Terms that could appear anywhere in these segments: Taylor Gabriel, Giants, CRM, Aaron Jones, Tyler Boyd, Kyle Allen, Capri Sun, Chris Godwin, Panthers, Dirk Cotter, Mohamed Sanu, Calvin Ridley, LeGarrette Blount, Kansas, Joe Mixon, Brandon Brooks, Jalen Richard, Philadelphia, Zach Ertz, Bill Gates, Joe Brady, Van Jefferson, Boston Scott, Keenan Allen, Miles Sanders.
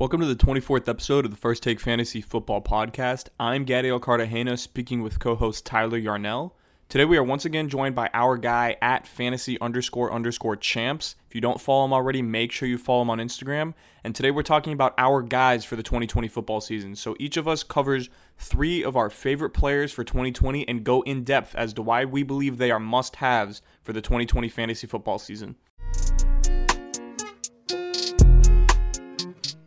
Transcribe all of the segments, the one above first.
Welcome to the 24th episode of the First Take Fantasy Football Podcast. I'm Gadiel Cartagena speaking with co-host Tyler Yarnell. Today we are once again joined by our guy at fantasy__champs. If you don't follow him already, make sure you follow him on Instagram. And today we're talking about our guys for the 2020 football season. So each of us covers three of our favorite players for 2020 and go in depth as to why we believe they are must-haves for the 2020 fantasy football season.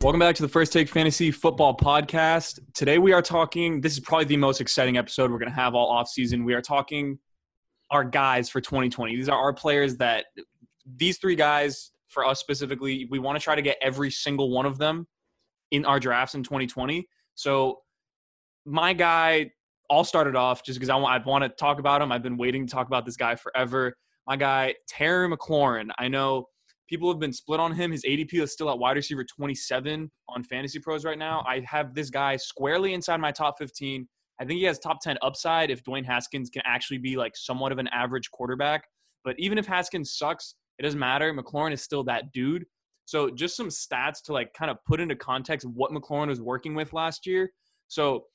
Welcome back to the First Take Fantasy Football Podcast. Today we are talking, this is probably the most exciting episode we're going to have all offseason. We are talking our guys for 2020. These are our players that, these three guys for us specifically, we want to try to get every single one of them in our drafts in 2020. So my guy, I'll start it off just because I want to talk about him. I've been waiting to talk about this guy forever. My guy, Terry McLaurin. I know people have been split on him. His ADP is still at wide receiver 27 on Fantasy Pros right now. I have this guy squarely inside my top 15. I think he has top 10 upside if Dwayne Haskins can actually be like somewhat of an average quarterback. But even if Haskins sucks, it doesn't matter. McLaurin is still that dude. So just some stats to like kind of put into context what McLaurin was working with last year. So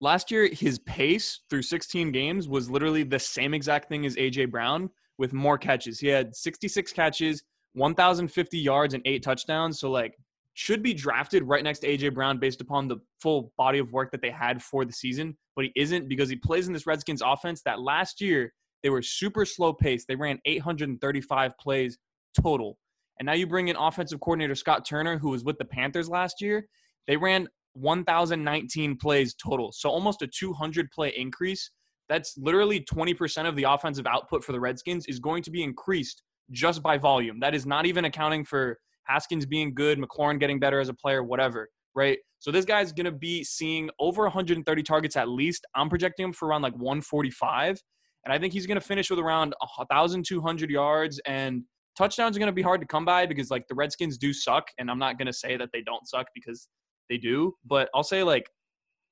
last year, his pace through 16 games was literally the same exact thing as AJ Brown with more catches. He had 66 catches, 1,050 yards and 8 touchdowns. So, like, should be drafted right next to A.J. Brown based upon the full body of work that they had for the season. But he isn't because he plays in this Redskins offense that last year they were super slow paced. They ran 835 plays total. And now you bring in offensive coordinator Scott Turner, who was with the Panthers last year. They ran 1,019 plays total. So almost a 200-play increase. That's literally 20% of the offensive output for the Redskins is going to be increased just by volume. That is not even accounting for Haskins being good, McLaurin getting better as a player, whatever, right? So this guy's going to be seeing over 130 targets at least. I'm projecting him for around like 145, and I think he's going to finish with around 1,200 yards, and touchdowns are going to be hard to come by because like the Redskins do suck, and I'm not going to say that they don't suck because they do, but I'll say like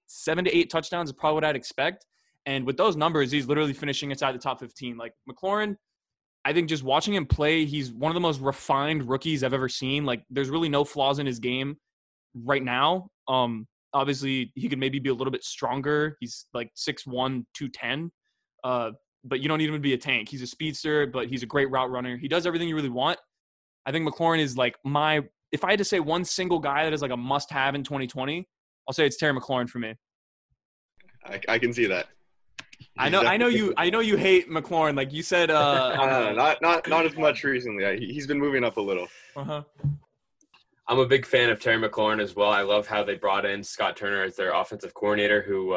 7 to 8 touchdowns is probably what I'd expect, and with those numbers, he's literally finishing inside the top 15. Like McLaurin, I think just watching him play, he's one of the most refined rookies I've ever seen. Like, there's really no flaws in his game right now. Obviously, he could maybe be a little bit stronger. He's like 6'1", 210. But you don't need him to be a tank. He's a speedster, but he's a great route runner. He does everything you really want. I think McLaurin is like my – if I had to say one single guy that is like a must-have in 2020, I'll say it's Terry McLaurin for me. I can see that. I know you hate McLaurin. Like you said, not as much recently. He's been moving up a little. Uh-huh. I'm a big fan of Terry McLaurin as well. I love how they brought in Scott Turner as their offensive coordinator, who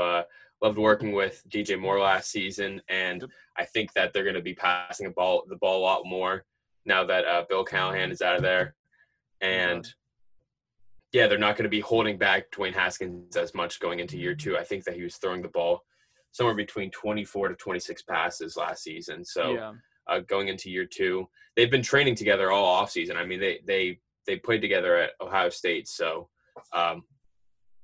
loved working with DJ Moore last season, and I think that they're going to be passing the ball a lot more now that Bill Callahan is out of there, and yeah, they're not going to be holding back Dwayne Haskins as much going into year two. I think that he was throwing the ball somewhere between 24 to 26 passes last season. So going into year two, they've been training together all offseason. I mean, they played together at Ohio State. So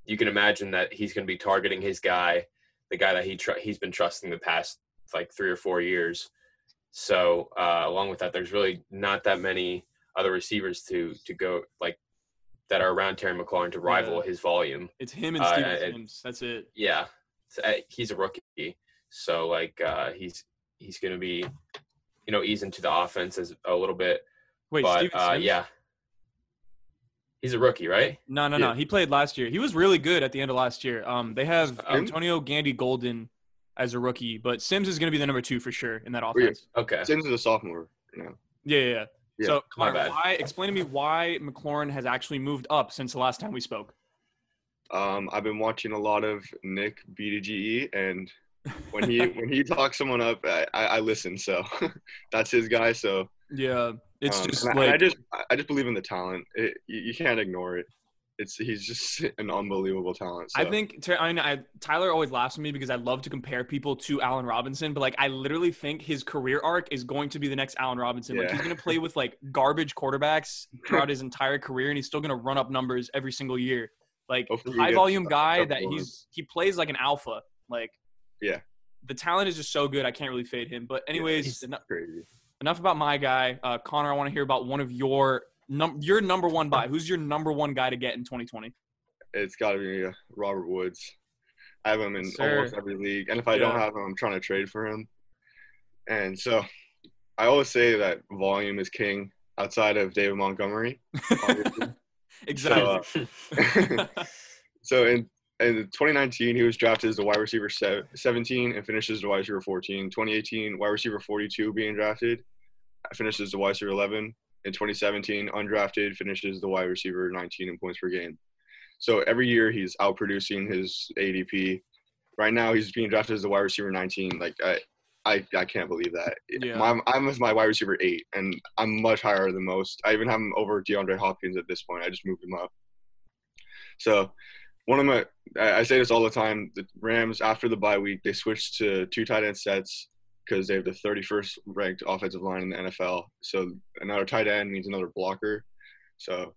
you can imagine that he's going to be targeting his guy, the guy that he's been trusting the past like 3 or 4 years. So along with that, there's really not that many other receivers to go like that are around Terry McLaurin to rival his volume. It's him and Steven Sims. That's it. Yeah. He's a rookie, so like he's gonna be, you know, easing to the offense as a little bit. Wait, but, Steven Sims? Yeah, he's a rookie, right? No. Yeah. He played last year. He was really good at the end of last year. They have Antonio Gandy Golden as a rookie, but Sims is gonna be the number 2 for sure in that offense. Okay, Sims is a sophomore. No. Yeah. So come on, explain to me why McLaurin has actually moved up since the last time we spoke. I've been watching a lot of Nick B2GE, and when he talks someone up, I listen. So that's his guy. So yeah, it's just like I just believe in the talent. You can't ignore it. He's just an unbelievable talent. So. I think Tyler always laughs at me because I love to compare people to Allen Robinson, but like I literally think his career arc is going to be the next Allen Robinson. Yeah. Like he's gonna play with like garbage quarterbacks throughout his entire career, and he's still gonna run up numbers every single year. Like high volume guy that he plays like an alpha. Like, yeah, the talent is just so good. I can't really fade him. But anyways, enough about my guy, Connor. I want to hear about one of your your number one buy? Who's your number one guy to get in 2020? It's got to be Robert Woods. I have him in almost every league. And if I don't have him, I'm trying to trade for him. And so I always say that volume is king outside of David Montgomery. Exactly. So, so in 2019, he was drafted as the wide receiver 17 and finishes as the wide receiver 14. 2018, wide receiver 42 being drafted, finishes as the wide receiver 11. In 2017, undrafted, finishes the wide receiver 19 in points per game. So every year he's outproducing his ADP. Right now he's being drafted as the wide receiver 19. Like I can't believe that. Yeah. I'm with my wide receiver 8, and I'm much higher than most. I even have him over DeAndre Hopkins at this point. I just moved him up. So one of my – I say this all the time. The Rams, after the bye week, they switched to 2 tight end sets because they have the 31st ranked offensive line in the NFL. So another tight end means another blocker. So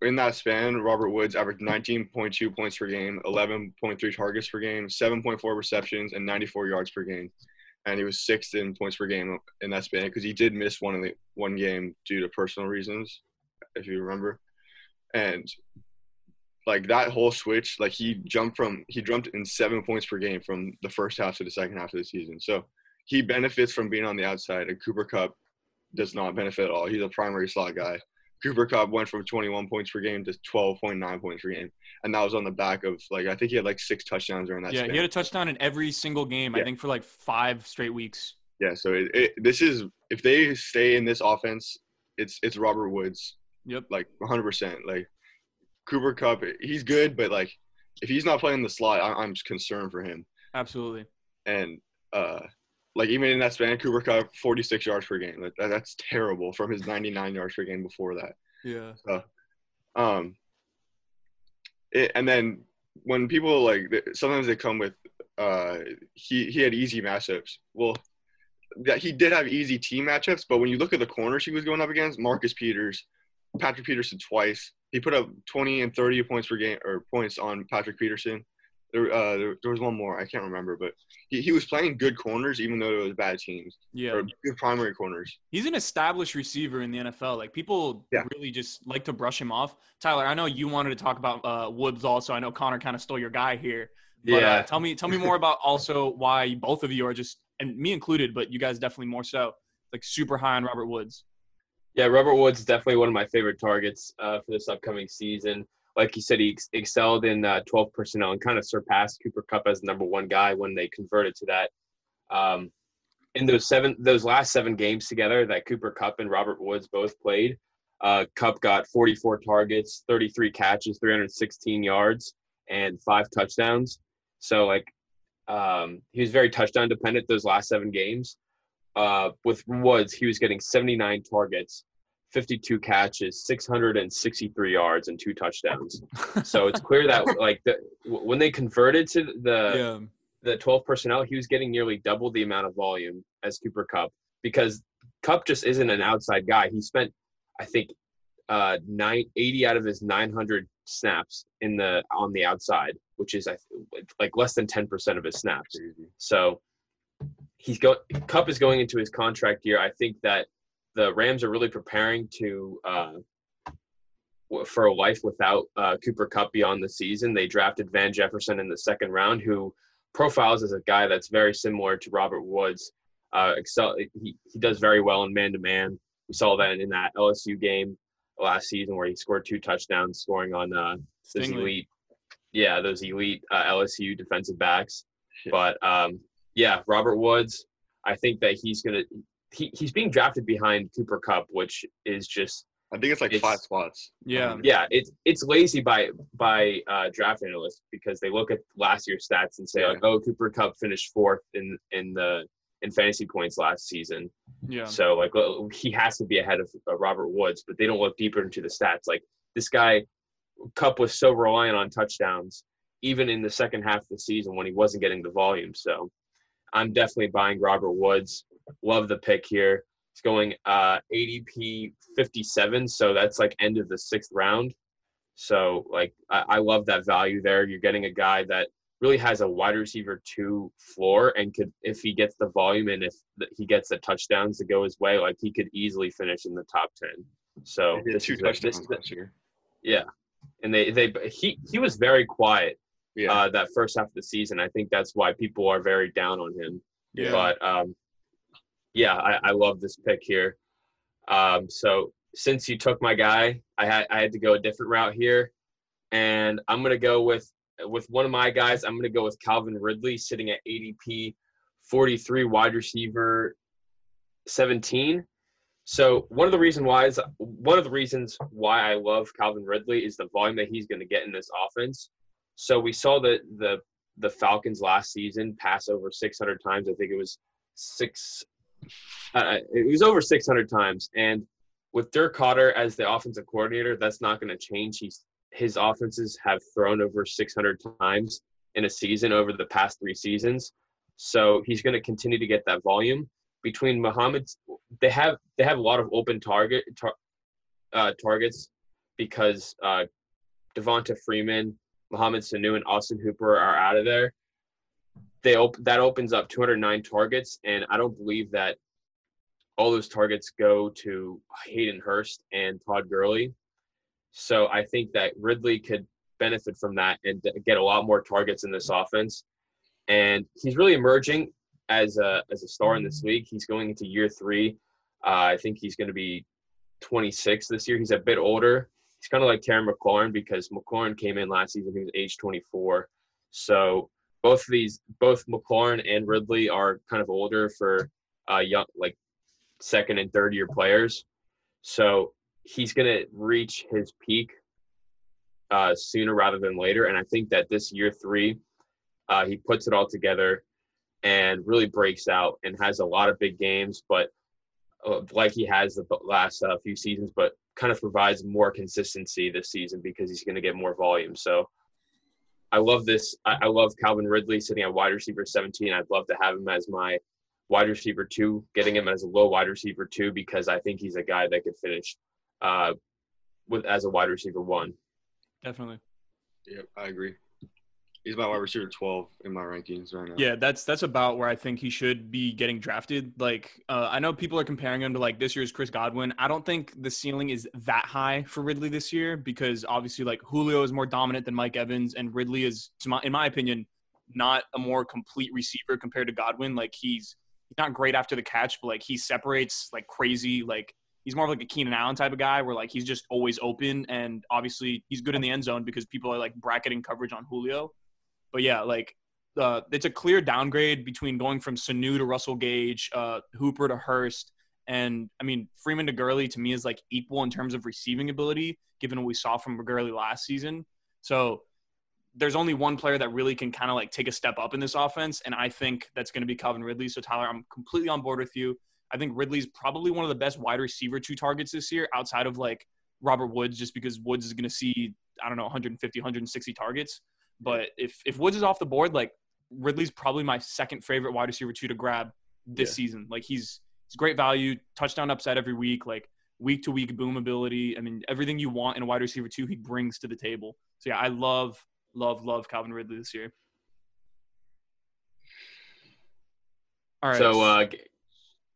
in that span, Robert Woods averaged 19.2 points per game, 11.3 targets per game, 7.4 receptions, and 94 yards per game. And he was 6th in points per game in that span because he did miss one game due to personal reasons, if you remember. And, like, that whole switch, like, he jumped in 7 points per game from the first half to the second half of the season. So he benefits from being on the outside, and Cooper Kupp does not benefit at all. He's a primary slot guy. Cooper Kupp went from 21 points per game to 12.9 points per game. And that was on the back of, like, I think he had, like, 6 touchdowns during that span. He had a touchdown in every single game, I think, for, like, 5 straight weeks. Yeah, so this is – if they stay in this offense, it's Robert Woods. Yep. Like, 100%. Like, Cooper Kupp, he's good, but, like, if he's not playing the slot, I'm concerned for him. Absolutely. And, like, even in that span, Cooper Kupp, 46 yards per game. Like, that's terrible from his 99 yards per game before that. Yeah. So, and then when people, like, sometimes they come with he had easy matchups. Well, he did have easy team matchups, but when you look at the corners he was going up against, Marcus Peters, Patrick Peterson twice. He put up 20 and 30 points per game or points on Patrick Peterson. There was one more. I can't remember, but he was playing good corners even though it was bad teams. Yeah. Or good primary corners. He's an established receiver in the NFL. Like, people really just like to brush him off. Tyler, I know you wanted to talk about Woods also. I know Connor kind of stole your guy here. But, tell me more about also why both of you are just – and me included, but you guys definitely more so – like, super high on Robert Woods. Yeah, Robert Woods is definitely one of my favorite targets for this upcoming season. Like you said, he excelled in 12 personnel and kind of surpassed Cooper Kupp as the number one guy when they converted to that. In those last 7 games together that Cooper Kupp and Robert Woods both played, Kupp got 44 targets, 33 catches, 316 yards, and 5 touchdowns. So, like, he was very touchdown dependent those last 7 games. With Woods, he was getting 79 targets, 52 catches, 663 yards, and 2 touchdowns. So it's clear that, like, when they converted to the 12 personnel, he was getting nearly double the amount of volume as Cooper Kupp, because Kupp just isn't an outside guy. He spent, I think, 80 out of his 900 snaps on the outside, which is like less than 10% of his snaps. So Kupp is going into his contract year. I think that the Rams are really preparing to for a life without Cooper Kupp beyond the season. They drafted Van Jefferson in the second round, who profiles as a guy that's very similar to Robert Woods. He does very well in man-to-man. We saw that in that LSU game last season where he scored 2 touchdowns, scoring on those elite LSU defensive backs. But, Robert Woods, I think that he's going to – He's being drafted behind Cooper Kupp, which is just – I think it's like 5 spots. Yeah. Yeah, it's lazy by draft analysts, because they look at last year's stats and say, Cooper Kupp finished 4th in fantasy points last season. Yeah. So, like, he has to be ahead of Robert Woods, but they don't look deeper into the stats. Like, this guy, Kupp was so reliant on touchdowns, even in the second half of the season when he wasn't getting the volume. So, I'm definitely buying Robert Woods. Love the pick here. It's going ADP 57, so that's like end of the 6th round. So, like, I love that value there. You're getting a guy that really has a wide receiver 2 floor, and could, if he gets the volume and if he gets the touchdowns to go his way, like, he could easily finish in the top 10. So the two touchdowns last year. Yeah, and he was very quiet. Yeah. That first half of the season, I think that's why people are very down on him. Yeah. But I love this pick here. So since you took my guy, I had to go a different route here, and I'm gonna go with one of my guys. I'm gonna go with Calvin Ridley, sitting at ADP 43, wide receiver 17. So one of the reasons why I love Calvin Ridley is the volume that he's going to get in this offense. So we saw the Falcons last season pass over 600 times. I think it was over 600 times. And with Dirk Cotter as the offensive coordinator, that's not going to change. His offenses have thrown over 600 times in a season over the past three seasons. So he's going to continue to get that volume. Between Muhammad's, they have a lot of open targets because Devonta Freeman, Mohamed Sanu, and Austin Hooper are out of there. That opens up 209 targets, and I don't believe that all those targets go to Hayden Hurst and Todd Gurley. So I think that Ridley could benefit from that and get a lot more targets in this offense. And he's really emerging as a star in this league. He's going into year three. I think he's going to be 26 this year. He's a bit older. He's kind of like Terry McLaurin, because McLaurin came in last season. He was age 24. So both McLaurin and Ridley are kind of older for young, like second and third year players. So he's going to reach his peak sooner rather than later. And I think that this year three, he puts it all together and really breaks out and has a lot of big games, but like he has the last few seasons, but kind of provides more consistency this season because he's going to get more volume. So I love this. I love Calvin Ridley sitting at wide receiver 17. I'd love to have him as my wide receiver 2, getting him as a low wide receiver 2, because I think he's a guy that could finish as a wide receiver 1. Definitely. Yep, I agree. He's about wide receiver 12 in my rankings right now. Yeah, that's about where I think he should be getting drafted. Like, I know people are comparing him to, like, this year's Chris Godwin. I don't think the ceiling is that high for Ridley this year, because obviously, like, Julio is more dominant than Mike Evans, and Ridley is, in my opinion, not a more complete receiver compared to Godwin. Like, he's not great after the catch, but, like, he separates like crazy. Like, he's more of like a Keenan Allen type of guy where, like, he's just always open, and obviously he's good in the end zone because people are, like, bracketing coverage on Julio. But, yeah, like, it's a clear downgrade between going from Sanu to Russell Gage, Hooper to Hurst. And, I mean, Freeman to Gurley to me is, like, equal in terms of receiving ability, given what we saw from Gurley last season. So there's only one player that really can kind of, like, take a step up in this offense, and I think that's going to be Calvin Ridley. So, Tyler, I'm completely on board with you. I think Ridley's probably one of the best wide receiver 2 targets this year outside of, like, Robert Woods, just because Woods is going to see, 150, 160 targets. But if Woods is off the board, like, Ridley's probably my second favorite wide receiver 2 to grab this season. Like, he's great value, touchdown upside every week, like, week-to-week boom ability. I mean, everything you want in a wide receiver 2, he brings to the table. So, yeah, I love Calvin Ridley this year. All right. So,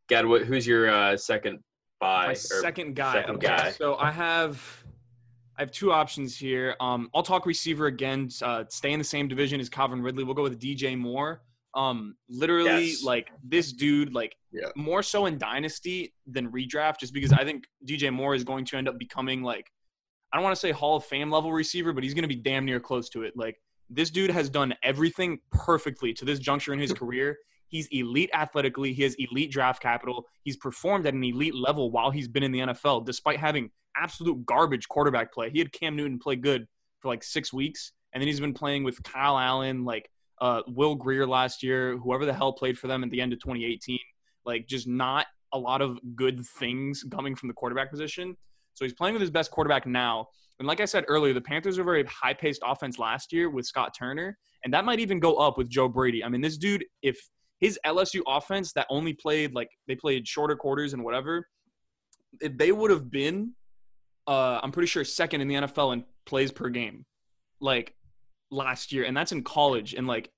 Gad, who's your second buy? Second guy. So, I have two options here. I'll talk receiver again, stay in the same division as Calvin Ridley. We'll go with DJ Moore. More so in Dynasty than redraft, just because I think DJ Moore is going to end up becoming, like, I don't want to say Hall of Fame level receiver, but he's going to be damn near close to it. Like, this dude has done everything perfectly to this juncture in his career. He's elite athletically. He has elite draft capital. He's performed at an elite level while he's been in the NFL, despite having absolute garbage quarterback play. He had Cam Newton play good for like 6 weeks, and then he's been playing with Kyle Allen, like Will Greer last year, whoever the hell played for them at the end of 2018. Like, just not a lot of good things coming from the quarterback position. So he's playing with his best quarterback now. And like I said earlier, the Panthers were a very high-paced offense last year with Scott Turner, and that might even go up with Joe Brady. I mean, this dude, if his LSU offense that only played, like, they played shorter quarters and whatever, if they would have been I'm pretty sure second in the NFL in plays per game, like, last year. And that's in college. And, like,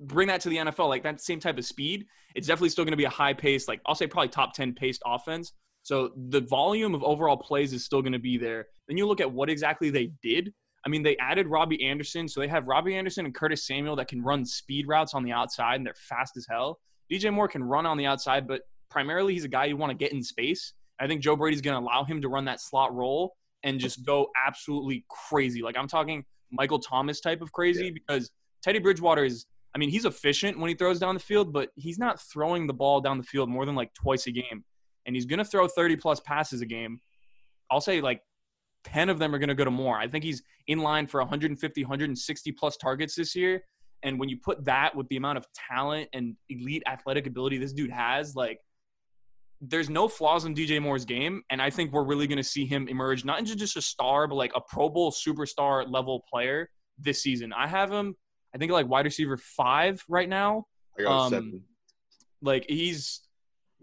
bring that to the NFL, like, that same type of speed, it's definitely still going to be a high pace, like, I'll say probably top 10 paced offense. So the volume of overall plays is still going to be there. Then you look at what exactly they did. I mean, they added Robbie Anderson. So they have Robbie Anderson and Curtis Samuel that can run speed routes on the outside, and they're fast as hell. DJ Moore can run on the outside, but primarily he's a guy you want to get in space. I think Joe Brady's going to allow him to run that slot role and just go absolutely crazy. Like, I'm talking Michael Thomas type of crazy because Teddy Bridgewater is – I mean, he's efficient when he throws down the field, but he's not throwing the ball down the field more than, like, twice a game. And he's going to throw 30-plus passes a game. I'll say, like, 10 of them are going to go to Moore. I think he's in line for 150, 160-plus targets this year. And when you put that with the amount of talent and elite athletic ability this dude has, like, there's no flaws in DJ Moore's game. And I think we're really going to see him emerge, not into just a star, but like a Pro Bowl superstar level player this season. I have him, I think, like wide receiver 5 right now. I got 7. Like, he's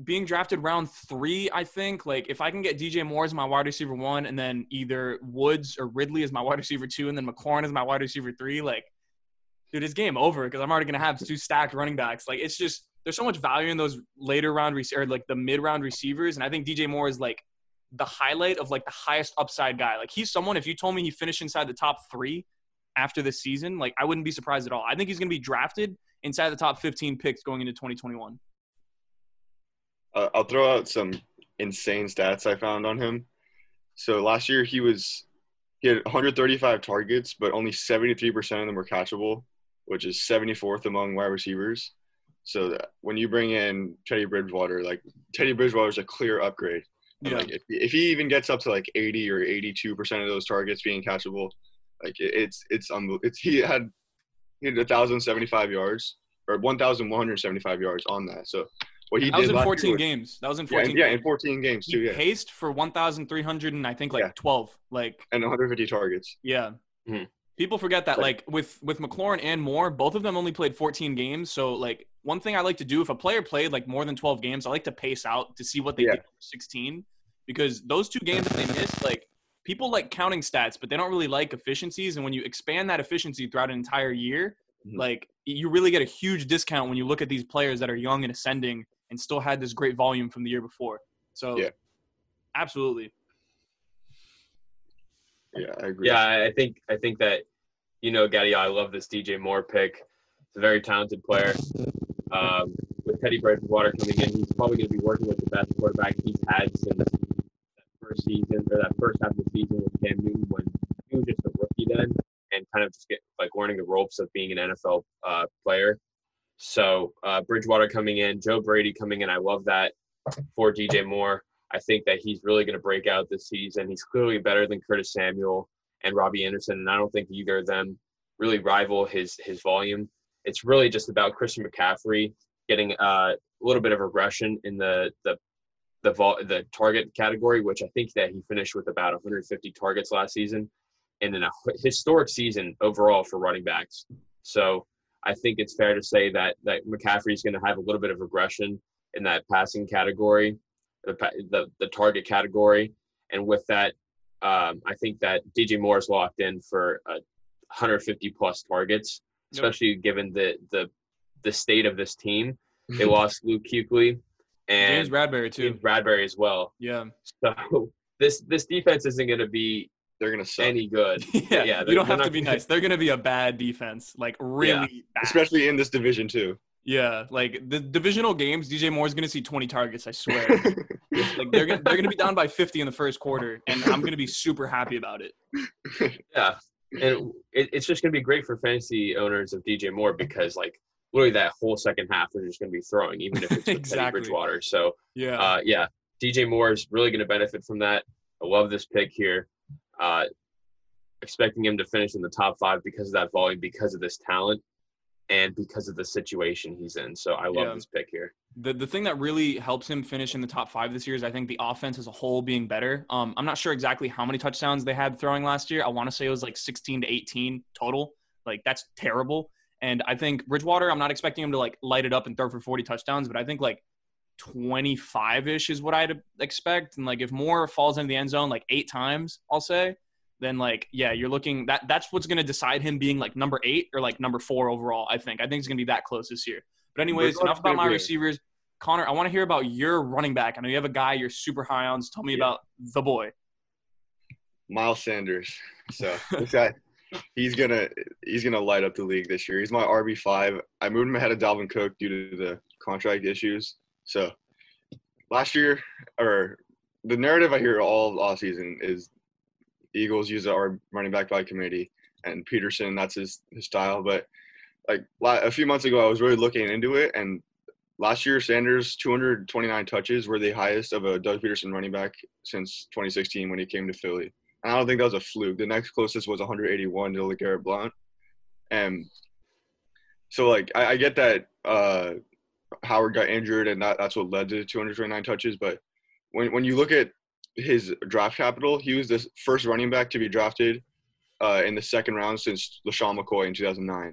being drafted round 3, I think. Like, if I can get DJ Moore as my wide receiver 1, and then either Woods or Ridley as my wide receiver 2, and then McLaurin as my wide receiver 3, like, dude, it's game over because I'm already going to have 2 stacked running backs. Like, it's just, there's so much value in those later round or like the mid round receivers. And I think DJ Moore is like the highlight of like the highest upside guy. Like, he's someone, if you told me he finished inside the top 3 after this season, like, I wouldn't be surprised at all. I think he's going to be drafted inside the top 15 picks going into 2021. I'll throw out some insane stats I found on him. So last year he had 135 targets, but only 73% of them were catchable, which is 74th among wide receivers. So that when you bring in Teddy Bridgewater, like, Teddy Bridgewater is a clear upgrade. Yeah. Like, if he even gets up to like 80 or 82% of those targets being catchable, like, it's unbelievable. He had 1,075 yards or 1,175 yards on that. So what he did was in 14 games. That was in 14. Yeah, in 14 games too. Yeah. Paced for 1,300 and I think like 12, like, and 150 targets. Yeah. Mm-hmm. People forget that, like, with McLaurin and Moore, both of them only played 14 games. So, like, one thing I like to do, if a player played, like, more than 12 games, I like to pace out to see what they did for 16. Because those 2 games that they missed, like, people like counting stats, but they don't really like efficiencies. And when you expand that efficiency throughout an entire year, like, you really get a huge discount when you look at these players that are young and ascending and still had this great volume from the year before. So, absolutely. Yeah, I agree. Yeah, I think that, you know, Gaddy, I love this DJ Moore pick. He's a very talented player. With Teddy Bridgewater coming in, he's probably going to be working with the best quarterback he's had since that first half of the season with Cam Newton, when he was just a rookie then, and kind of just learning the ropes of being an NFL player. So Bridgewater coming in, Joe Brady coming in, I love that for DJ Moore. I think that he's really going to break out this season. He's clearly better than Curtis Samuel and Robbie Anderson, and I don't think either of them really rival his volume. It's really just about Christian McCaffrey getting a little bit of regression in the target category, which I think that he finished with about 150 targets last season, and in a historic season overall for running backs. So I think it's fair to say that McCaffrey is going to have a little bit of regression in that passing category. The target category, and with that, I think that DJ Moore is locked in for 150 plus targets, especially given the state of this team. They lost Luke Kuechly and James Bradberry too. James Bradberry as well. Yeah. So this defense isn't going to be. They're going to suck. Any good. Yeah. You don't have to be nice. They're going to be a bad defense, like really bad, especially in this division too. Yeah, like the divisional games, DJ Moore's going to see 20 targets, I swear. Like they're going to be down by 50 in the first quarter, and I'm going to be super happy about it. Yeah, and it's just going to be great for fantasy owners of DJ Moore because, like, literally that whole second half they're just going to be throwing, even if it's with Teddy Bridgewater. So, DJ Moore is really going to benefit from that. I love this pick here. Expecting him to finish in the top 5 because of that volume, because of this talent, and because of the situation he's in. So I love this pick here. The thing that really helps him finish in the top 5 this year is I think the offense as a whole being better. I'm not sure exactly how many touchdowns they had throwing last year. I want to say it was like 16 to 18 total. Like, that's terrible. And I think Bridgewater, I'm not expecting him to like light it up and throw for 40 touchdowns, but I think like 25-ish is what I'd expect. And like if Moore falls into the end zone like 8 times, I'll say, then like, yeah, you're looking – that's what's going to decide him being like number 8 or like number 4 overall, I think. I think it's going to be that close this year. But anyways, enough about my receivers. Connor, I want to hear about your running back. I know you have a guy you're super high on. So tell me about the boy. Miles Sanders. So this guy, he's gonna light up the league this year. He's my RB5. I moved him ahead of Dalvin Cook due to the contract issues. So last year, or the narrative I hear all offseason is Eagles use our running back by committee, and Peterson, that's his style. But like a few months ago, I was really looking into it, and last year Sanders' 229 touches were the highest of a Doug Peterson running back since 2016 when he came to Philly. And I don't think that was a fluke. The next closest was 181 to LeGarrette Blount. And so, like, I get that Howard got injured, and that's what led to 229 touches. But when you look at his draft capital, he was the first running back to be drafted in the second round since LeSean McCoy in 2009.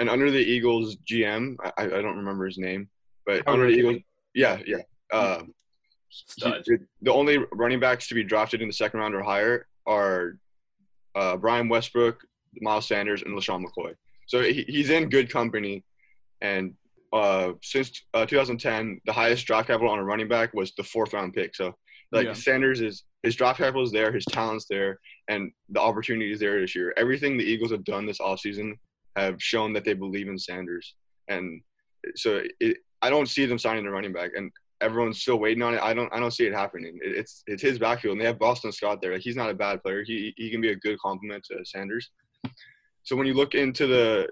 And under the Eagles GM, I don't remember his name, but under the Eagles, the only running backs to be drafted in the second round or higher are Brian Westbrook, Miles Sanders, and LeSean McCoy. So he's in good company. And since 2010, the highest draft capital on a running back was the fourth-round pick. So, Sanders, his draft capital is there, his talent's there, and the opportunity is there this year. Everything the Eagles have done this offseason have shown that they believe in Sanders. And so I don't see them signing a running back, and everyone's still waiting on it. I don't see it happening. It's his backfield, and they have Boston Scott there. Like, he's not a bad player. He can be a good complement to Sanders. So when you look into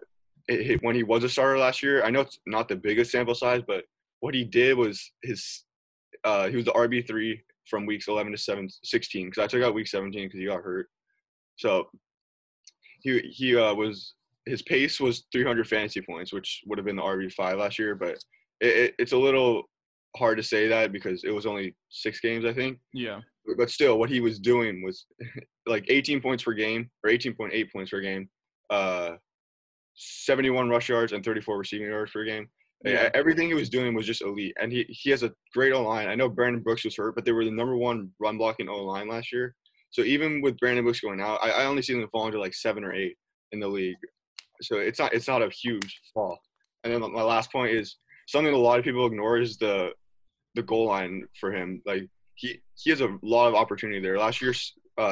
when he was a starter last year, I know it's not the biggest sample size, but what he did was he was the RB3 from weeks 11 to 16, because I took out week 17 because he got hurt. So his pace was 300 fantasy points, which would have been the RB5 last year, but it's a little hard to say that because it was only 6 games, I think. Yeah. But still, what he was doing was like 18 points per game, or 18.8 points per game, 71 rush yards, and 34 receiving yards per game. Yeah. Everything he was doing was just elite, and he has a great O-line. I know Brandon Brooks was hurt, but they were the number one run-blocking O-line last year. So even with Brandon Brooks going out, I only see them falling to like 7 or 8 in the league. So it's not a huge fall. And then my last point is something a lot of people ignore is the goal line for him. Like he has a lot of opportunity there. Last year,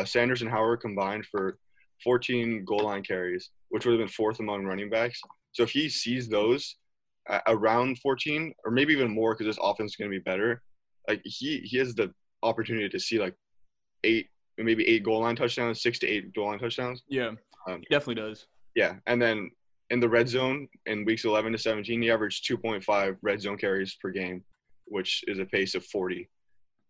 Sanders and Howard combined for 14 goal line carries, which would have been 4th among running backs. So if he sees those around 14, or maybe even more, because this offense is going to be better, like he has the opportunity to see like 8 goal line touchdowns, 6 to 8 goal line touchdowns. Yeah, he definitely does. Yeah, and then in the red zone in weeks 11 to 17, he averaged 2.5 red zone carries per game, which is a pace of 40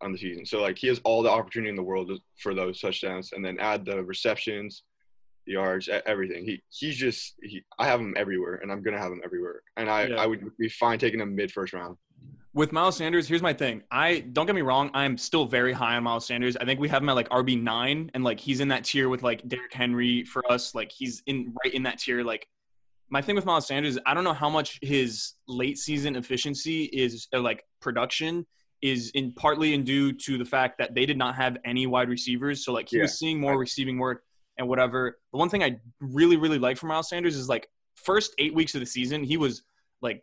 on the season. So, like, he has all the opportunity in the world for those touchdowns, and then add the receptions, yards, everything. I have him everywhere, and I'm going to have him everywhere. And I would be fine taking him mid-first round. With Miles Sanders, here's my thing. Don't get me wrong, I'm still very high on Miles Sanders. I think we have him at like RB9, and like he's in that tier with like Derrick Henry for us. Like he's right in that tier. Like my thing with Miles Sanders, I don't know how much his late season efficiency is like production is in partly in due to the fact that they did not have any wide receivers. So like he was seeing more receiving work and whatever. The one thing I really, really like from Miles Sanders is like first 8 weeks of the season, he was like,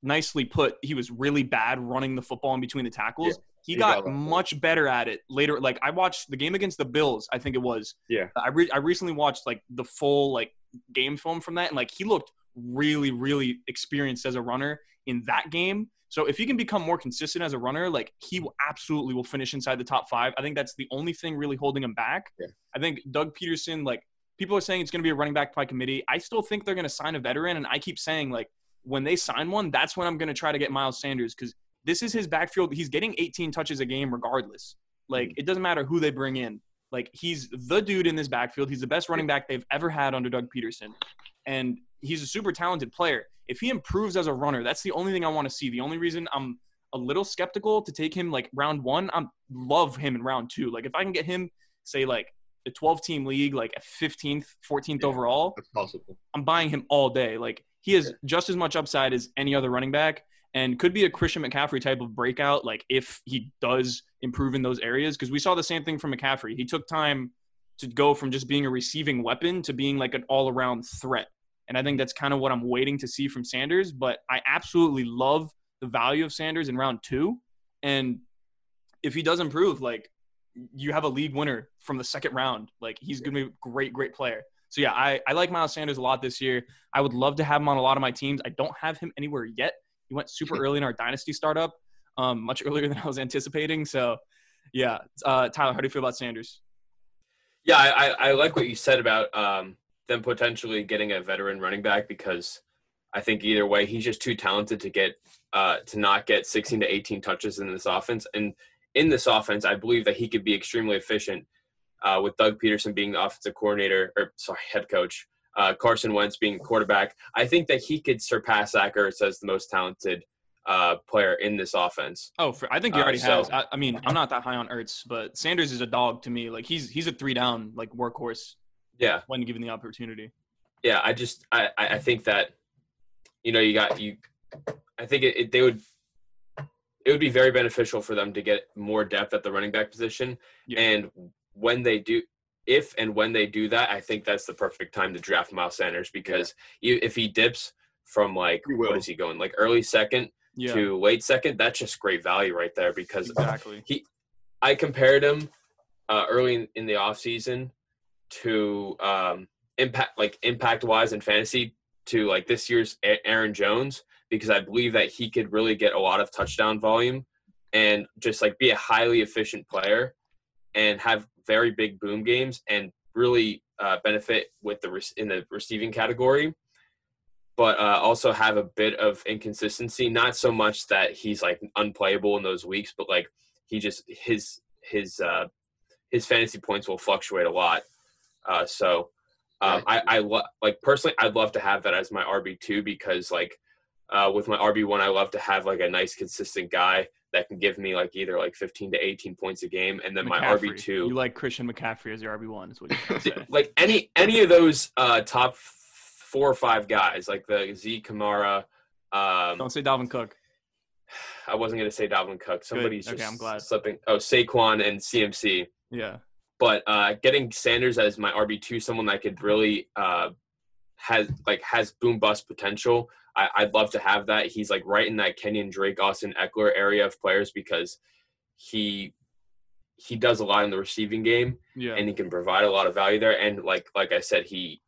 nicely put, he was really bad running the football in between the tackles. He got much better at it later. Like I watched the game against the Bills, I think it was. Yeah. I recently watched like the full like game film from that, and like he looked really, really experienced as a runner in that game. So if he can become more consistent as a runner, like he will absolutely will finish inside the top 5. I think that's the only thing really holding him back. Yeah. I think Doug Peterson, like people are saying it's going to be a running back by committee. I still think they're going to sign a veteran, and I keep saying like when they sign one, that's when I'm going to try to get Miles Sanders, because this is his backfield. He's getting 18 touches a game regardless. Like, it doesn't matter who they bring in. Like, he's the dude in this backfield. He's the best running back they've ever had under Doug Peterson. And he's a super talented player. If he improves as a runner, that's the only thing I want to see. The only reason I'm a little skeptical to take him, like, round 1, I love him in round 2. Like, if I can get him, say, like, the 12-team league, like, 15th, 14th overall, that's possible. I'm buying him all day. Like, he has just as much upside as any other running back, and could be a Christian McCaffrey type of breakout, like if he does improve in those areas, because we saw the same thing from McCaffrey. He took time to go from just being a receiving weapon to being like an all-around threat. And I think that's kind of what I'm waiting to see from Sanders, but I absolutely love the value of Sanders in round two. And if he does improve, like, you have a league winner from the second round. Like, he's going to be a great, great player. So, yeah, I like Miles Sanders a lot this year. I would love to have him on a lot of my teams. I don't have him anywhere yet. He went super early in our dynasty startup, much earlier than I was anticipating. So, yeah. Tyler, how do you feel about Sanders? Yeah, I like what you said about them potentially getting a veteran running back, because I think either way, he's just too talented to get to not get 16 to 18 touches in this offense. And in this offense, I believe that he could be extremely efficient with Doug Peterson being the offensive coordinator, or sorry, head coach, Carson Wentz being quarterback. I think that he could surpass Zach Ertz as the most talented player in this offense. Oh, I think he already has. I mean, I'm not that high on Ertz, but Sanders is a dog to me. Like, he's a three down, like, workhorse. Yeah. When given the opportunity. Yeah. I think that, you know, I think it would be very beneficial for them to get more depth at the running back position. Yeah. And when they do, if and when they do that, I think that's the perfect time to draft Miles Sanders, because if he dips from, like, what is he going, like, early second to late second, that's just great value right there, because I compared him early in the off season to impact wise in fantasy to, like, this year's Aaron Jones, because I believe that he could really get a lot of touchdown volume and just, like, be a highly efficient player and have very big boom games and really benefit with in the receiving category, but also have a bit of inconsistency. Not so much that he's, like, unplayable in those weeks, but, like, he just his fantasy points will fluctuate a lot. Like, personally, I'd love to have that as my RB2, because, like, with my RB1, I love to have, like, a nice consistent guy that can give me, like, either, like, 15 to 18 points a game. And then McCaffrey. My RB2. You like Christian McCaffrey as your RB1 is what you're saying. Like, any of those top four or five guys, like the Zeke, Kamara. Don't say Dalvin Cook. I wasn't going to say Dalvin Cook. Somebody's okay, just I'm glad. Slipping. Oh, Saquon and CMC. Yeah. But getting Sanders as my RB2, someone that could really has boom bust potential, I'd love to have that. He's, like, right in that Kenyon Drake, Austin Eckler area of players, because he does a lot in the receiving game, and he can provide a lot of value there. And like I said, he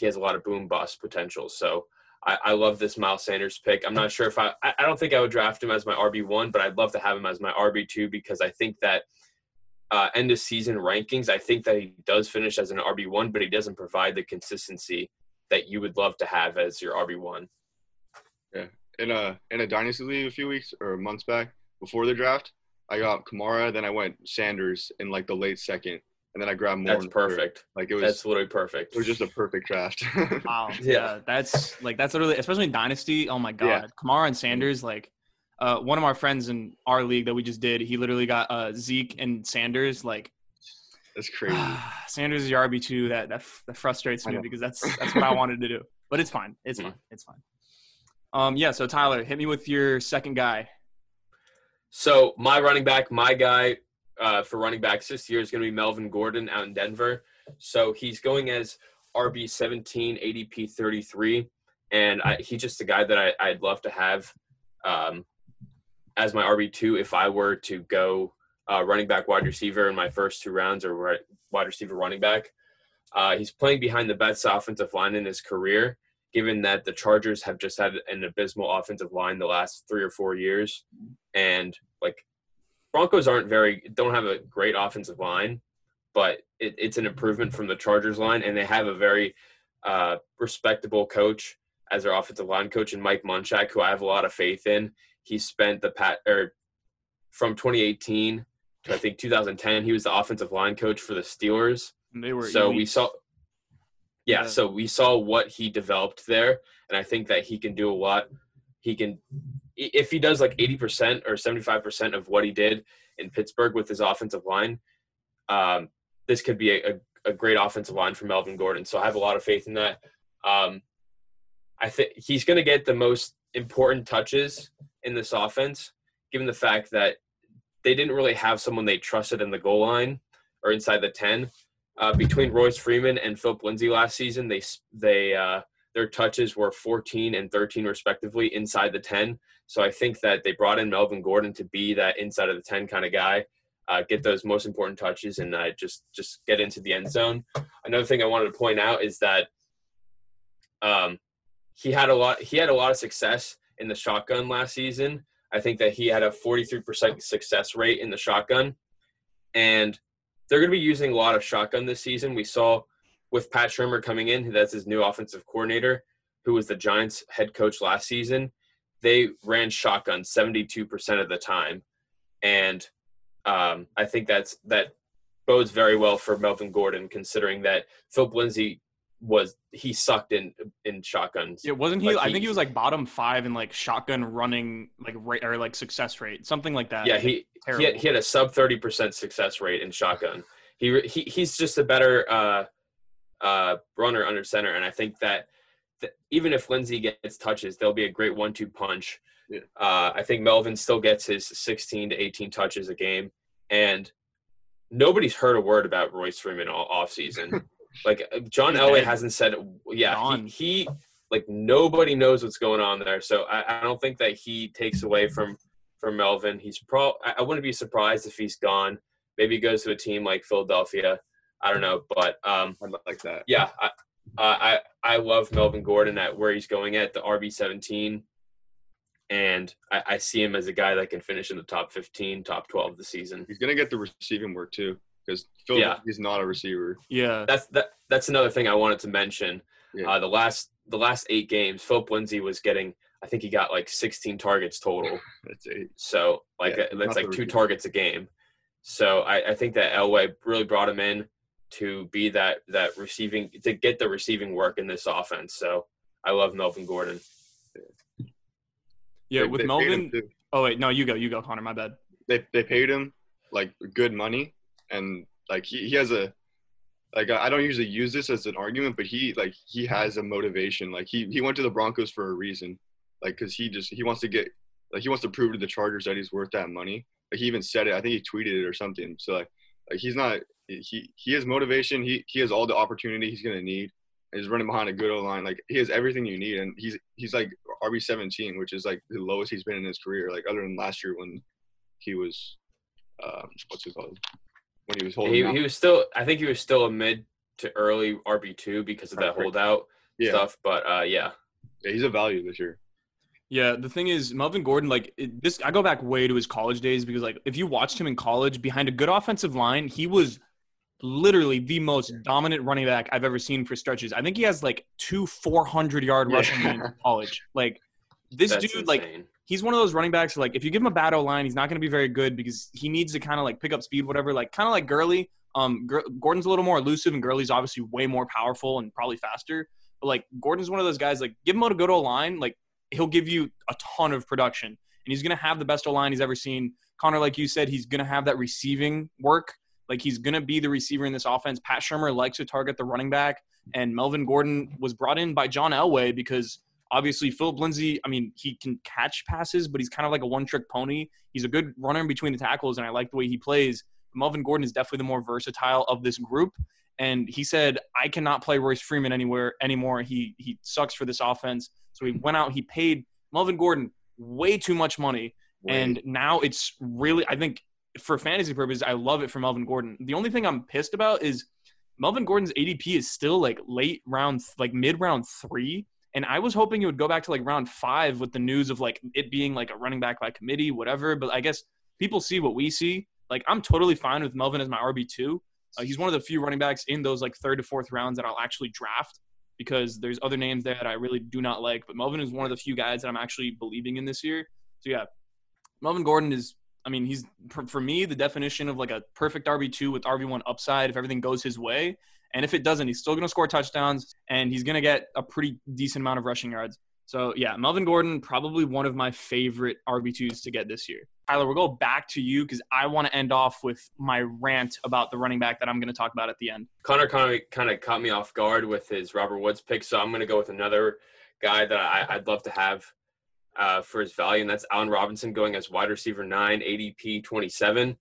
has a lot of boom bust potential. So I love this Miles Sanders pick. I'm not sure if I don't think I would draft him as my RB1, but I'd love to have him as my RB2, because I think that end of season rankings, I think that he does finish as an RB1, but he doesn't provide the consistency that you would love to have as your RB1. Yeah, in a dynasty league a few weeks or months back before the draft, I got Kamara, then I went Sanders in, like, the late second, and then I grabbed Moore. That's perfect. That's literally perfect. It was just a perfect draft. Wow. Yeah, that's literally, especially in dynasty. Oh my god, yeah. Kamara and Sanders. Like, one of our friends in our league that we just did, he literally got Zeke and Sanders. Like, that's crazy. Sanders is your RB2. That frustrates me, because that's what I wanted to do. But it's fine. It's fine. It's fine. Yeah, so Tyler, hit me with your second guy. So my guy for running backs this year is going to be Melvin Gordon out in Denver. So he's going as RB 17, ADP 33, and he's just a guy that I'd love to have as my RB2 if I were to go running back, wide receiver in my first two rounds, or wide receiver, running back. He's playing behind the best offensive line in his career, given that the Chargers have just had an abysmal offensive line the last 3 or 4 years. And, like, Broncos don't have a great offensive line, but it's an improvement from the Chargers line. And they have a very respectable coach as their offensive line coach, and Mike Munchak, who I have a lot of faith in. He spent from 2018 to, I think, 2010, he was the offensive line coach for the Steelers. And they were elite. So we saw what he developed there, and I think that he can do a lot. He can, if he does, like, 80% or 75% of what he did in Pittsburgh with his offensive line, this could be a great offensive line for Melvin Gordon. So I have a lot of faith in that. I think he's going to get the most important touches in this offense, given the fact that they didn't really have someone they trusted in the goal line or inside the 10. Between Royce Freeman and Philip Lindsay last season, they Their touches were 14 and 13 respectively inside the 10. So I think that they brought in Melvin Gordon to be that inside of the 10 kind of guy, get those most important touches and just get into the end zone. Another thing I wanted to point out is that he had a lot of success in the shotgun last season. I think that he had a 43% success rate in the shotgun, and they're going to be using a lot of shotgun this season. We saw with Pat Shurmur coming in, that's his new offensive coordinator, who was the Giants head coach last season. They ran shotgun 72% of the time. And I think that bodes very well for Melvin Gordon, considering that Philip Lindsay he sucked in shotguns. Yeah, wasn't he? Like I think he was like bottom five in like shotgun running, like rate or like success rate, something like that. Yeah, he had a sub 30% success rate in shotgun. He's just a better runner under center, and I think that even if Lindsay gets touches, there'll be a great 1-2 punch. Yeah. I think Melvin still gets his 16 to 18 touches a game, and nobody's heard a word about Royce Freeman all offseason. Like John Elway hasn't said, like nobody knows what's going on there. So I don't think that he takes away from Melvin. I wouldn't be surprised if he's gone. Maybe he goes to a team like Philadelphia. I don't know, but I'd like that. Yeah, I love Melvin Gordon at where he's going at the RB17, and I see him as a guy that can finish in the top 15, top 12 this season. He's gonna get the receiving work too. Because Phil is not a receiver. Yeah, that's another thing I wanted to mention. Yeah. The last 8 games, Philip Lindsay was getting. I think he got like 16 targets total. That's 8. So that's like 2 targets a game. So I think that Elway really brought him in to be that receiving, to get the receiving work in this offense. So I love Melvin Gordon. Yeah, with Melvin. Oh wait, no, you go, Connor. My bad. They paid him like good money. And like he has a, like I don't usually use this as an argument, but he has a motivation. Like he went to the Broncos for a reason, like because he wants to get, like he wants to prove to the Chargers that he's worth that money. Like he even said it. I think he tweeted it or something. So like he's not he has motivation. He has all the opportunity he's gonna need. He's running behind a good O-line. Like he has everything you need, and he's like RB17, which is like the lowest he's been in his career. Like other than last year when he was, what's it called? When he was holding he was still – I think he was still a mid to early RB2 because of that holdout stuff. But, yeah, he's a value this year. Yeah, the thing is Melvin Gordon, like this – I go back way to his college days because, like, if you watched him in college behind a good offensive line, he was literally the most dominant running back I've ever seen for stretches. I think he has, like, 2 400-yard rushing games in college. Like, this That's dude, insane. Like – he's one of those running backs, like, if you give him a bad O-line, he's not going to be very good because he needs to kind of, like, pick up speed, whatever. Like, kind of like Gurley. Gordon's a little more elusive, and Gurley's obviously way more powerful and probably faster. But, like, Gordon's one of those guys, like, give him a good O-line, like, he'll give you a ton of production. And he's going to have the best O-line he's ever seen. Connor, like you said, he's going to have that receiving work. Like, he's going to be the receiver in this offense. Pat Shurmur likes to target the running back. And Melvin Gordon was brought in by John Elway because – obviously, Philip Lindsay, I mean, he can catch passes, but he's kind of like a one-trick pony. He's a good runner in between the tackles, and I like the way he plays. Melvin Gordon is definitely the more versatile of this group, and he said, I cannot play Royce Freeman anywhere anymore. He sucks for this offense. So he went out, he paid Melvin Gordon way too much money, and now it's really – I think for fantasy purposes, I love it for Melvin Gordon. The only thing I'm pissed about is Melvin Gordon's ADP is still like late round – like mid-round 3. And I was hoping it would go back to, like, round 5 with the news of, like, it being, like, a running back by committee, whatever. But I guess people see what we see. Like, I'm totally fine with Melvin as my RB2. He's one of the few running backs in those, like, 3rd to 4th rounds that I'll actually draft because there's other names there that I really do not like. But Melvin is one of the few guys that I'm actually believing in this year. So, yeah, Melvin Gordon is – I mean, he's, for me, the definition of, like, a perfect RB2 with RB1 upside if everything goes his way. And if it doesn't, he's still going to score touchdowns, and he's going to get a pretty decent amount of rushing yards. So, yeah, Melvin Gordon, probably one of my favorite RB2s to get this year. Tyler, we'll go back to you because I want to end off with my rant about the running back that I'm going to talk about at the end. Connor kind of caught me off guard with his Robert Woods pick, so I'm going to go with another guy that I'd love to have for his value, and that's Allen Robinson going as wide receiver 9, ADP 27.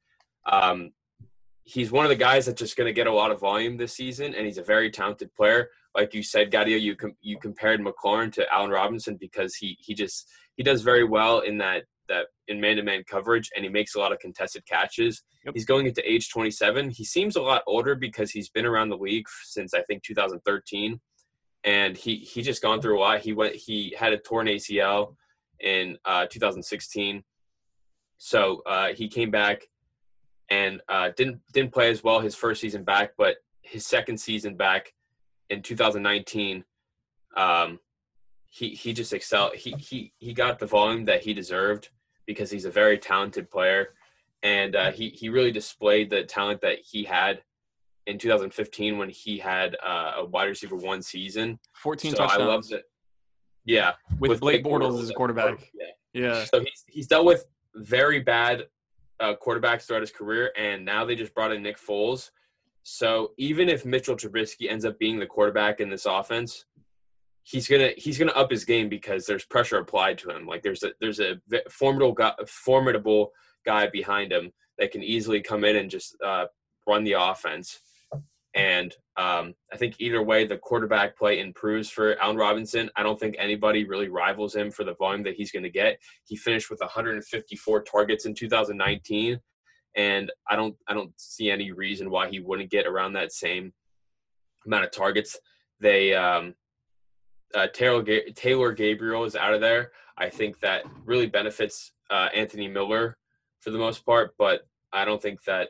He's one of the guys that's just going to get a lot of volume this season, and he's a very talented player. like you said, Gadio, you compared McLaurin to Allen Robinson because he does very well in that in man-to-man coverage, and he makes a lot of contested catches. Yep. He's going into age 27. He seems a lot older because he's been around the league since I think 2013, and he just gone through a lot. He had a torn ACL in 2016, so he came back and didn't play as well his first season back, but his second season back in 2019. He just excelled. He got the volume that he deserved because he's a very talented player, and he really displayed the talent that he had in 2015 when he had a wide receiver one season. 14 touchdowns. I loved it. Yeah, with Blake Bortles as a quarterback. Yeah. So he's dealt with very bad quarterbacks throughout his career, and now they just brought in Nick Foles. So even if Mitchell Trubisky ends up being the quarterback in this offense, he's gonna up his game because there's pressure applied to him. Like there's a formidable guy behind him that can easily come in and just run the offense. And I think either way, the quarterback play improves for Allen Robinson. I don't think anybody really rivals him for the volume that he's going to get. He finished with 154 targets in 2019, and I don't see any reason why he wouldn't get around that same amount of targets. They Taylor Gabriel is out of there. I think that really benefits Anthony Miller for the most part, but I don't think that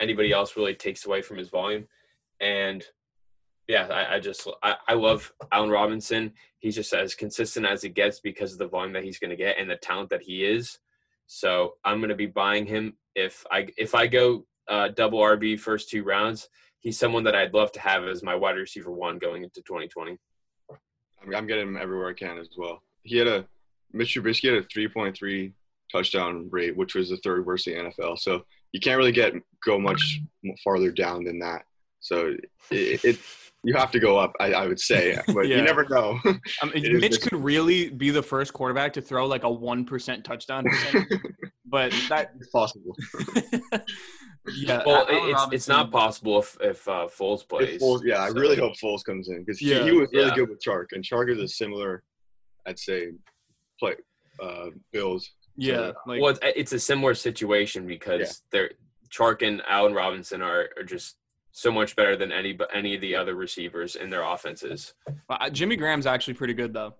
anybody else really takes away from his volume. And yeah, I love Allen Robinson. He's just as consistent as it gets because of the volume that he's going to get and the talent that he is. So I'm going to be buying him. If I go double RB first two rounds, he's someone that I'd love to have as my wide receiver one going into 2020. I'm getting him everywhere I can as well. Mitch Trubisky had a 3.3 touchdown rate, which was the third worst in the NFL. So you can't really go much farther down than that. So you have to go up, I would say, but yeah. You never know. Mitch could really be the first quarterback to throw like a 1% touchdown percentage, but that's possible. Yeah, well, it's not possible if Foles plays. I really hope Foles comes in because he was really good with Chark, and Chark is a similar, I'd say, play build. Yeah, it's a similar situation because Chark and Allen Robinson are just so much better than any of the other receivers in their offenses. Jimmy Graham's actually pretty good though.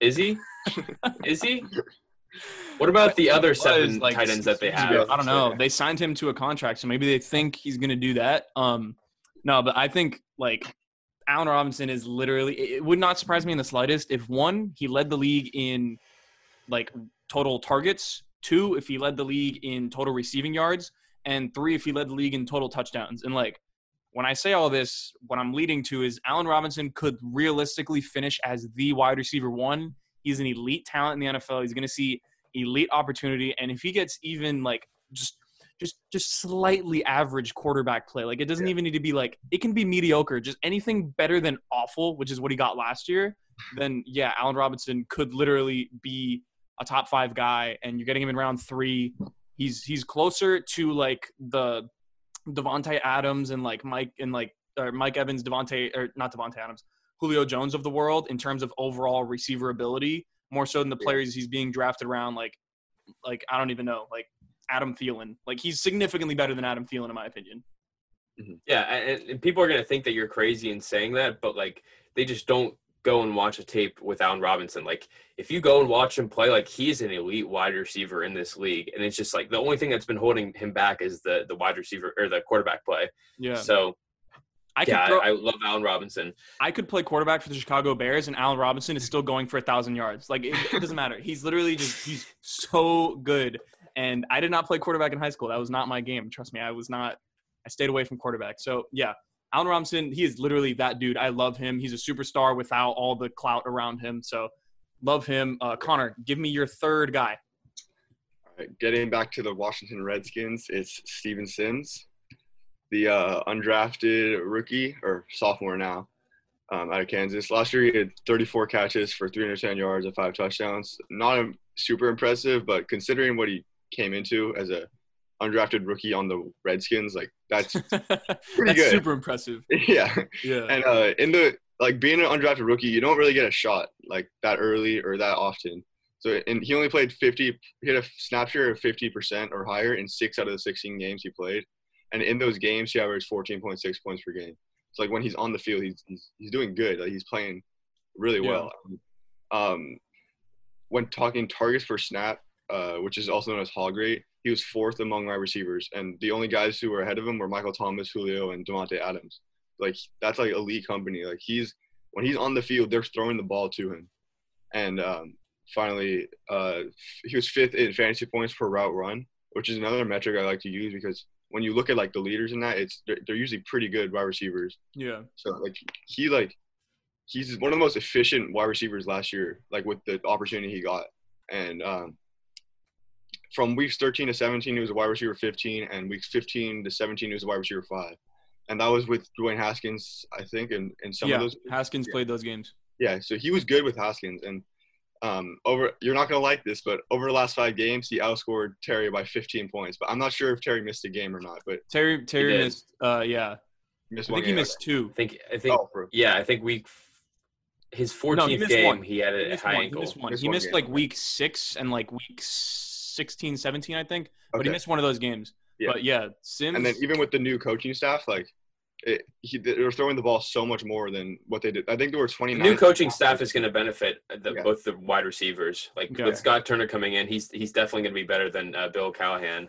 Is he? Is he? What about the other seven tight ends that they have? I don't know. They signed him to a contract, so maybe they think he's going to do that. No, but I think, Allen Robinson is literally – it would not surprise me in the slightest if, one, he led the league in, total targets, two, if he led the league in total receiving yards, and three, if he led the league in total touchdowns. And, when I say all this, what I'm leading to is Allen Robinson could realistically finish as the wide receiver one. He's an elite talent in the NFL. He's going to see elite opportunity. And if he gets even just slightly average quarterback play, it doesn't even need to be it can be mediocre, just anything better than awful, which is what he got last year, then Allen Robinson could literally be a top five guy, and you're getting him in round three. He's closer to the Devontae Adams and Mike Evans, Julio Jones of the world in terms of overall receiver ability, more so than the players he's being drafted around, I don't even know, Adam Thielen. He's significantly better than Adam Thielen, in my opinion. Mm-hmm. Yeah, and people are going to think that you're crazy in saying that, but, they just don't go and watch a tape with Allen Robinson. If you go and watch him play, he's an elite wide receiver in this league, and it's just, the only thing that's been holding him back is the wide receiver or the quarterback play. Yeah. So – I love Allen Robinson. I could play quarterback for the Chicago Bears, and Allen Robinson is still going for 1,000 yards. It doesn't matter. He's literally he's so good. And I did not play quarterback in high school. That was not my game. Trust me, I stayed away from quarterback. So, yeah, Allen Robinson, he is literally that dude. I love him. He's a superstar without all the clout around him. So, love him. Connor, give me your third guy. All right, getting back to the Washington Redskins, it's Steven Sims, the undrafted rookie or sophomore now out of Kansas. Last year he had 34 catches for 310 yards and 5 touchdowns. Not super impressive, but considering what he came into as a undrafted rookie on the Redskins, That's pretty good. Super impressive. Yeah. Yeah. And in the like being an undrafted rookie, you don't really get a shot like that early or that often. So and he only played 50. He had a snap share of 50% or higher in 6 out of the 16 games he played. And in those games, he averaged 14.6 points per game. So like when he's on the field, he's doing good. Like he's playing really well. When talking targets per snap, which is also known as hog rate, he was 4th among wide receivers, and the only guys who were ahead of him were Michael Thomas, Julio, and Davante Adams. Like that's like elite company. Like he's when he's on the field, they're throwing the ball to him. And finally, he was 5th in fantasy points per route run, which is another metric I like to use because when you look at like the leaders in that, it's they're usually pretty good wide receivers. Yeah. So like he's one of the most efficient wide receivers last year, like with the opportunity he got. And from weeks 13 to 17, he was a wide receiver 15, and weeks 15 to 17, he was a wide receiver 5. And that was with Dwayne Haskins, I think, and some of those. Haskins played those games. Yeah, so he was good with Haskins. And you're not going to like this, but over the last 5 games, he outscored Terry by 15 points. But I'm not sure if Terry missed a game or not. But Terry missed, I think he missed 2. I think his 14th game, he had a high ankle. He missed like week 6 and like week 16, 17, I think. But he missed one of those games. Yeah. But, yeah, Sims. And then even with the new coaching staff, like, they were throwing the ball so much more than what they did. I think there were 29. The new coaching staff is going to benefit both the wide receivers. Like, with Scott Turner coming in, he's definitely going to be better than Bill Callahan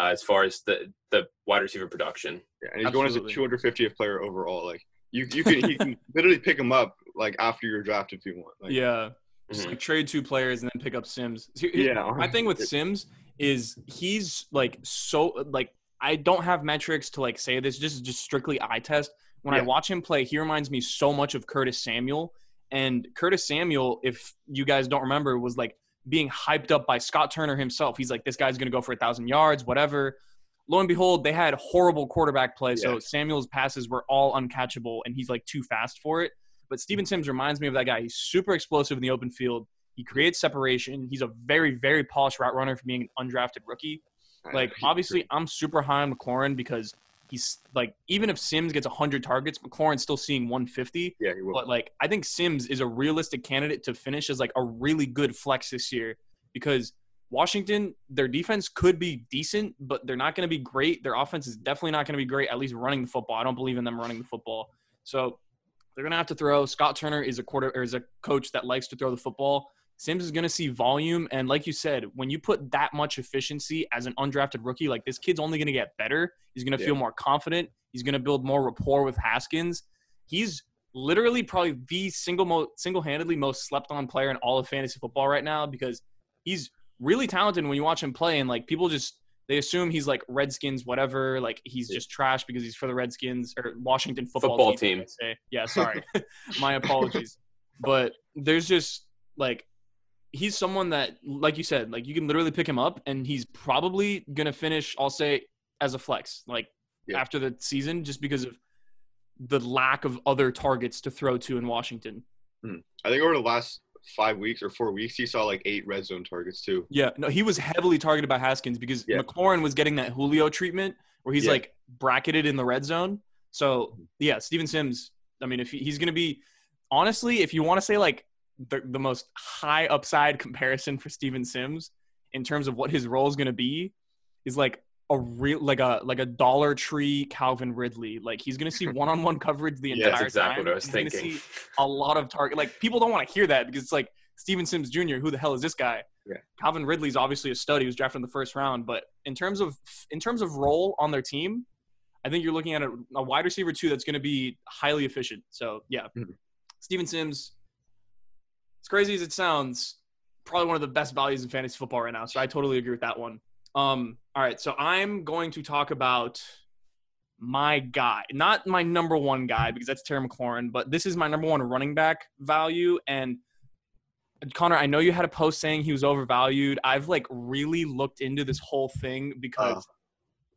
as far as the wide receiver production. Yeah, and he's going as a 250th player overall. Like, you can literally pick him up, like, after your draft if you want. Like, yeah. Just like trade 2 players and then pick up Sims. My thing with Sims is he's like so like I don't have metrics to like say this. This is just strictly eye test. When I watch him play, he reminds me so much of Curtis Samuel. And Curtis Samuel, if you guys don't remember, was like being hyped up by Scott Turner himself. He's like, this guy's gonna go for 1,000 yards, whatever. Lo and behold, they had horrible quarterback play. Yeah. So Samuel's passes were all uncatchable, and he's like too fast for it. But Steven Sims reminds me of that guy. He's super explosive in the open field. He creates separation. He's a very, very polished route runner for being an undrafted rookie. Like, obviously, I'm super high on McLaurin because he's, like, even if Sims gets 100 targets, McLaurin's still seeing 150. Yeah, he will. But, like, I think Sims is a realistic candidate to finish as, like, a really good flex this year because Washington, their defense could be decent, but they're not going to be great. Their offense is definitely not going to be great, at least running the football. I don't believe in them running the football. So – they're going to have to throw. Scott Turner is a coach that likes to throw the football. Sims is going to see volume. And like you said, when you put that much efficiency as an undrafted rookie, like this kid's only going to get better. He's going to feel more confident. He's going to build more rapport with Haskins. He's literally probably the single-handedly most slept-on player in all of fantasy football right now because he's really talented when you watch him play. And, like, people just – they assume he's, like, Redskins whatever. Like, he's just trash because he's for the Redskins or Washington football team. Yeah, sorry. My apologies. But there's just, like, he's someone that, like you said, like, you can literally pick him up, and he's probably going to finish, I'll say, as a flex, like, after the season just because of the lack of other targets to throw to in Washington. I think over the last 5 weeks or 4 weeks, he saw like 8 red zone targets too. Yeah, no, he was heavily targeted by Haskins because McLaurin was getting that Julio treatment where he's like bracketed in the red zone. So yeah, Steven Sims. I mean, if he's going to be, honestly, if you want to say like the most high upside comparison for Steven Sims in terms of what his role is going to be, is like a real like a Dollar Tree Calvin Ridley. Like he's gonna see one-on-one coverage the entire time. Yeah, that's exactly what I was thinking. He's gonna see a lot of target. Like people don't want to hear that because it's like Steven Sims Jr. Who the hell is this guy? Yeah. Calvin Ridley's obviously a stud. He was drafted in the first round, but in terms of role on their team, I think you're looking at a wide receiver too that's gonna be highly efficient. So yeah, Steven Sims. As crazy as it sounds, probably one of the best values in fantasy football right now. So I totally agree with that one. All right, so I'm going to talk about my guy, not my number one guy because that's Terry McLaurin, but this is my number one running back value. And Connor, I know you had a post saying he was overvalued. I've like really looked into this whole thing because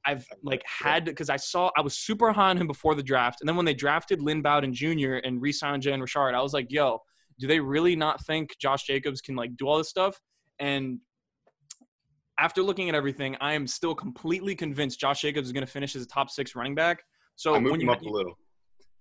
I was super high on him before the draft, and then when they drafted Lynn Bowden Jr. and re-signed Jan Richard, I was like, yo, do they really not think Josh Jacobs can like do all this stuff? And after looking at everything, I am still completely convinced Josh Jacobs is going to finish as a top 6 running back. So I moved him up a little.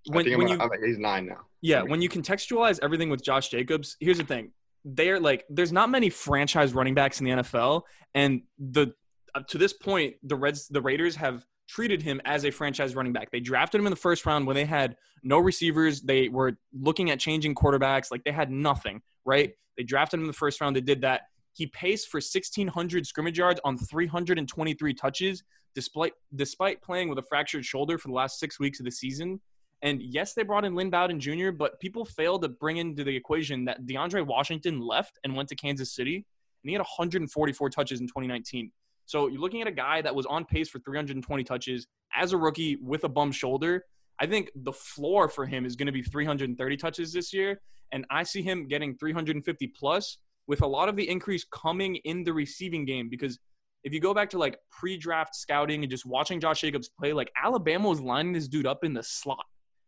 He's 9 now. Yeah, when you contextualize everything with Josh Jacobs, here's the thing. They're like, there's not many franchise running backs in the NFL, and to this point, the Raiders have treated him as a franchise running back. They drafted him in the first round when they had no receivers. They were looking at changing quarterbacks. Like, they had nothing, right? They drafted him in the first round. They did that. He paced for 1,600 scrimmage yards on 323 touches, despite playing with a fractured shoulder for the last 6 weeks of the season. And yes, they brought in Lynn Bowden Jr., but people failed to bring into the equation that DeAndre Washington left and went to Kansas City, and he had 144 touches in 2019. So you're looking at a guy that was on pace for 320 touches as a rookie with a bum shoulder. I think the floor for him is going to be 330 touches this year, and I see him getting 350-plus, with a lot of the increase coming in the receiving game. Because if you go back to, like, pre-draft scouting and just watching Josh Jacobs play, like, Alabama was lining this dude up in the slot.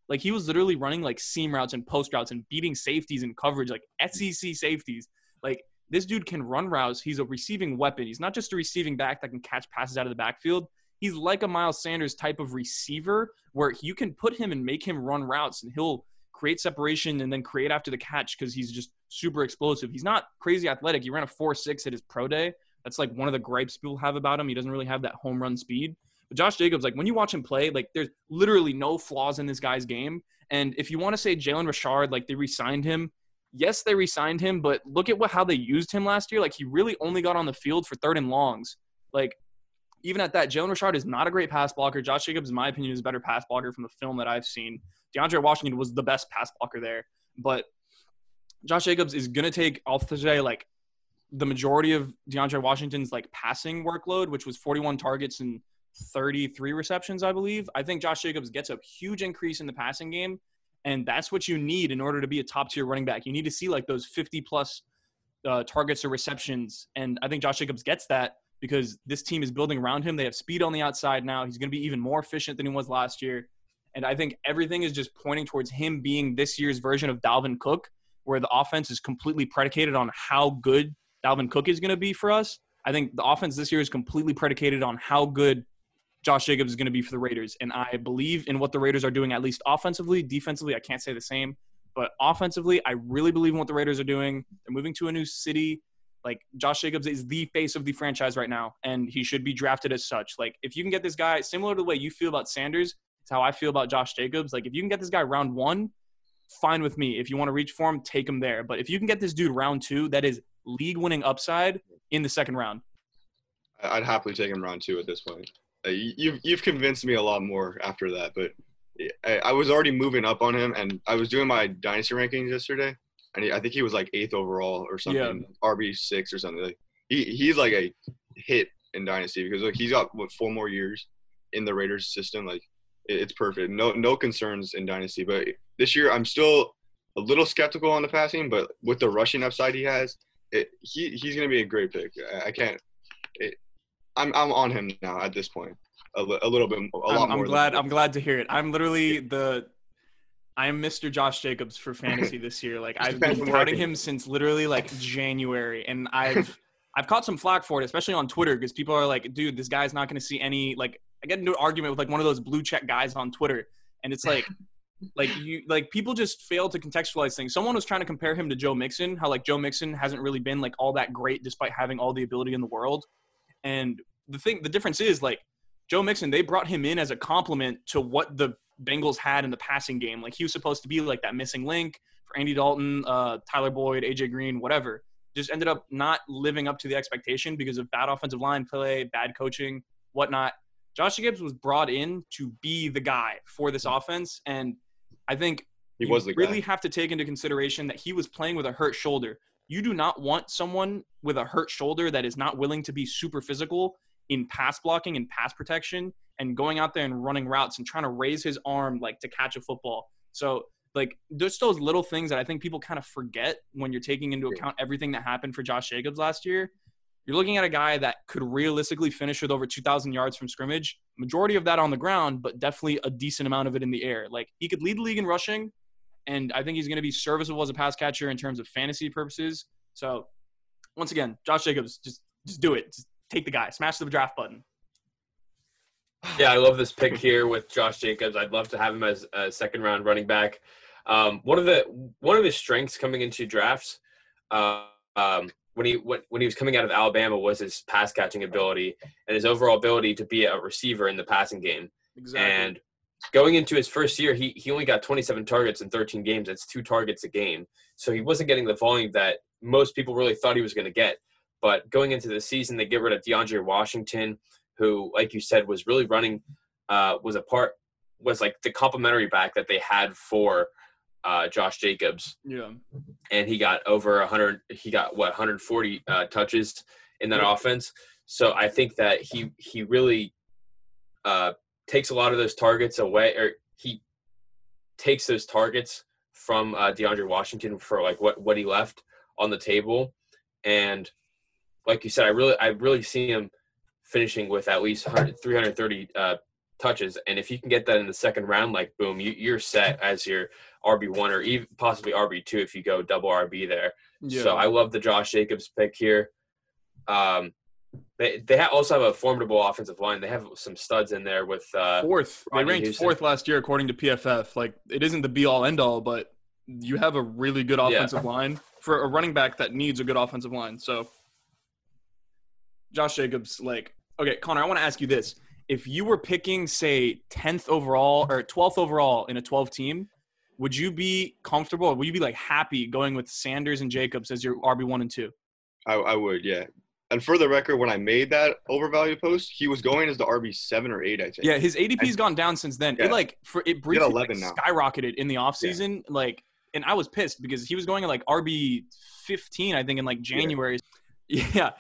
Like, he was literally running, like, seam routes and post routes and beating safeties and coverage, like SEC safeties. Like, this dude can run routes. He's a receiving weapon. He's not just a receiving back that can catch passes out of the backfield. He's like a Miles Sanders type of receiver where you can put him and make him run routes, and he'll create separation and then create after the catch because he's just super explosive. He's not crazy athletic. He ran a 4.6 at his pro day. That's, like, one of the gripes people have about him. He doesn't really have that home run speed. Josh Jacobs, like, when you watch him play, like, there's literally no flaws in this guy's game. And if you want to say Jalen Richard, like, they re-signed him. Yes, they re-signed him, but look at how they used him last year. Like, he really only got on the field for third and longs. Like, even at that, Jalen Richard is not a great pass blocker. Josh Jacobs, in my opinion, is a better pass blocker from the film that I've seen. DeAndre Washington was the best pass blocker there. But Josh Jacobs is going to take, I'll say, like, the majority of DeAndre Washington's, like, passing workload, which was 41 targets and 33 receptions, I believe. I think Josh Jacobs gets a huge increase in the passing game, and that's what you need in order to be a top-tier running back. You need to see, like, those 50-plus targets or receptions, and I think Josh Jacobs gets that because this team is building around him. They have speed on the outside now. He's going to be even more efficient than he was last year, and I think everything is just pointing towards him being this year's version of Dalvin Cook, where the offense is completely predicated on how good Dalvin Cook is going to be for us. I think the offense this year is completely predicated on how good Josh Jacobs is going to be for the Raiders, and I believe in what the Raiders are doing, at least offensively. Defensively, I can't say the same, but offensively, I really believe in what the Raiders are doing. They're moving to a new city. Like, Josh Jacobs is the face of the franchise right now, and he should be drafted as such. Like, if you can get this guy, similar to the way you feel about Sanders, it's how I feel about Josh Jacobs. Like, if you can get this guy round 1, fine with me. If you want to reach for him, take him there. But if you can get this dude round 2, that is league-winning upside in the second round. I'd happily take him round 2 at this point. You've convinced me a lot more after that, but I was already moving up on him, and I was doing my dynasty rankings yesterday, and I think he was like 8th overall or something, yeah. RB6 or something. Like, he's like a hit in dynasty because, like, he's got what, 4 more years in the Raiders system. Like, it's perfect. No concerns in dynasty. But this year, I'm still a little skeptical on the passing, but with the rushing upside he has, he's gonna be a great pick. I'm on him now at this point, a little bit, a lot more. I'm glad to hear it. I'm literally I'm Mr. Josh Jacobs for fantasy this year. Like, I've been touting him since literally, like, January, and I've caught some flack for it, especially on Twitter, because people are like, "Dude, this guy's not going to see any." Like, I get into an argument with, like, one of those blue check guys on Twitter, and it's like, people just fail to contextualize things. Someone was trying to compare him to Joe Mixon, how, like, Joe Mixon hasn't really been, like, all that great despite having all the ability in the world. And the difference is, like, Joe Mixon, they brought him in as a complement to what the Bengals had in the passing game. Like, he was supposed to be, like, that missing link for Andy Dalton, Tyler Boyd, AJ Green, whatever. Just ended up not living up to the expectation because of bad offensive line play, bad coaching, whatnot. Josh Jacobs was brought in to be the guy for this offense, and I think you really have to take into consideration that he was playing with a hurt shoulder. You do not want someone with a hurt shoulder that is not willing to be super physical in pass blocking and pass protection and going out there and running routes and trying to raise his arm, like, to catch a football. So, like, just those little things that I think people kind of forget when you're taking into account everything that happened for Josh Jacobs last year. You're looking at a guy that could realistically finish with over 2,000 yards from scrimmage, majority of that on the ground, but definitely a decent amount of it in the air. Like, he could lead the league in rushing, and I think he's going to be serviceable as a pass catcher in terms of fantasy purposes. So, once again, Josh Jacobs, just do it. Just take the guy. Smash the draft button. Yeah, I love this pick here with Josh Jacobs. I'd love to have him as a second-round running back. One of his strengths coming into drafts when he was coming out of Alabama was his pass catching ability and his overall ability to be a receiver in the passing game. Exactly. And going into his first year, he only got 27 targets in 13 games. That's 2 targets a game. So he wasn't getting the volume that most people really thought he was going to get. But going into the season, they get rid of DeAndre Washington, who, like you said, was really running, was like the complimentary back that they had for Josh Jacobs. Yeah. And he got 140 touches in that offense. So I think that he really takes a lot of those targets away, or he takes those targets from DeAndre Washington for like what he left on the table. And like you said, I really see him finishing with at least 330 touches. And if you can get that in the second round, like boom, you're set as your RB1 or even possibly RB2 if you go double RB there. Yeah. So I love the Josh Jacobs pick here. They also have a formidable offensive line. They have some studs in there with fourth. They ranked fourth last year according to PFF. Like, it isn't the be-all, end-all, but you have a really good offensive line for a running back that needs a good offensive line. So Josh Jacobs, like – okay, Connor, I want to ask you this. If you were picking, say, 10th overall or 12th overall in a 12-team, would you be comfortable or would you be, like, happy going with Sanders and Jacobs as your RB1 and 2? I would, yeah. And for the record, when I made that overvalued post, he was going as the RB7 or 8, I think. Yeah, his ADP's gone down since then. Yeah. It briefly skyrocketed in the offseason. Yeah. And I was pissed because he was going at, like, RB15, I think, in, like, January. Yeah.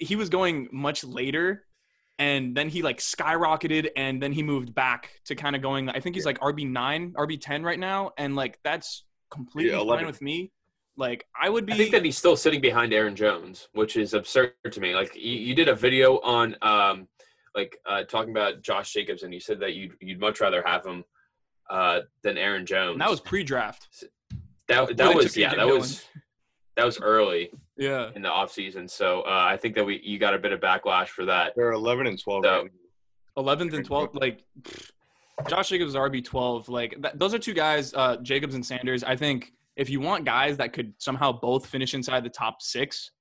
He was going much later. And then he skyrocketed, and then he moved back to kind of going. I think he's RB9, RB10 right now, and that's completely fine with me. I think that he's still sitting behind Aaron Jones, which is absurd to me. You did a video on talking about Josh Jacobs, and you said that you'd much rather have him than Aaron Jones. And that was pre-draft. That was early. Yeah, in the offseason. So I think that you got a bit of backlash for that. They're 11 and 12. So, right now. 11th and 12th, Josh Jacobs is RB12. Those are two guys, Jacobs and Sanders. I think if you want guys that could somehow both finish inside the top 6,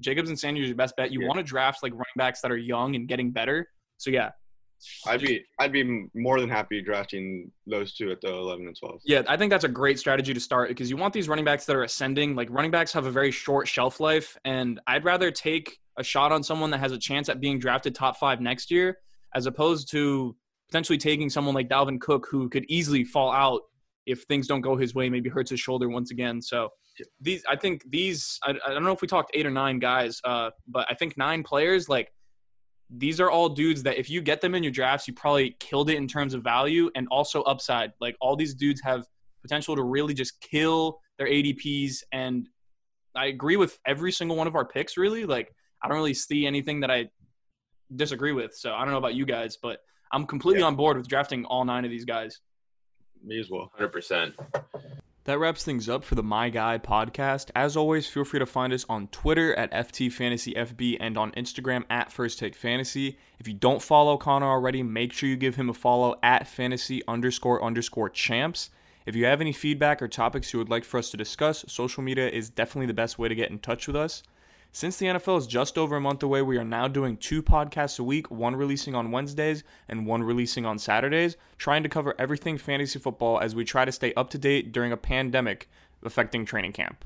Jacobs and Sanders is your best bet. You want to draft running backs that are young and getting better. So yeah, I'd be more than happy drafting those two at the 11 and 12. Yeah, I think that's a great strategy to start because you want these running backs that are ascending. Running backs have a very short shelf life, and I'd rather take a shot on someone that has a chance at being drafted top 5 next year as opposed to potentially taking someone like Dalvin Cook who could easily fall out if things don't go his way, maybe hurts his shoulder once again. So I don't know if we talked 8 or 9 guys, but I think 9 players, these are all dudes that if you get them in your drafts, you probably killed it in terms of value and also upside. All these dudes have potential to really just kill their ADPs. And I agree with every single one of our picks, really. I don't really see anything that I disagree with. So I don't know about you guys, but I'm completely on board with drafting all 9 of these guys. Me as well. 100%. That wraps things up for the My Guy podcast. As always, feel free to find us on Twitter at FTFantasyFB and on Instagram at FirstTakeFantasy. If you don't follow Connor already, make sure you give him a follow at Fantasy__champs. If you have any feedback or topics you would like for us to discuss, social media is definitely the best way to get in touch with us. Since the NFL is just over a month away, we are now doing 2 podcasts a week, one releasing on Wednesdays and one releasing on Saturdays, trying to cover everything fantasy football as we try to stay up to date during a pandemic affecting training camp.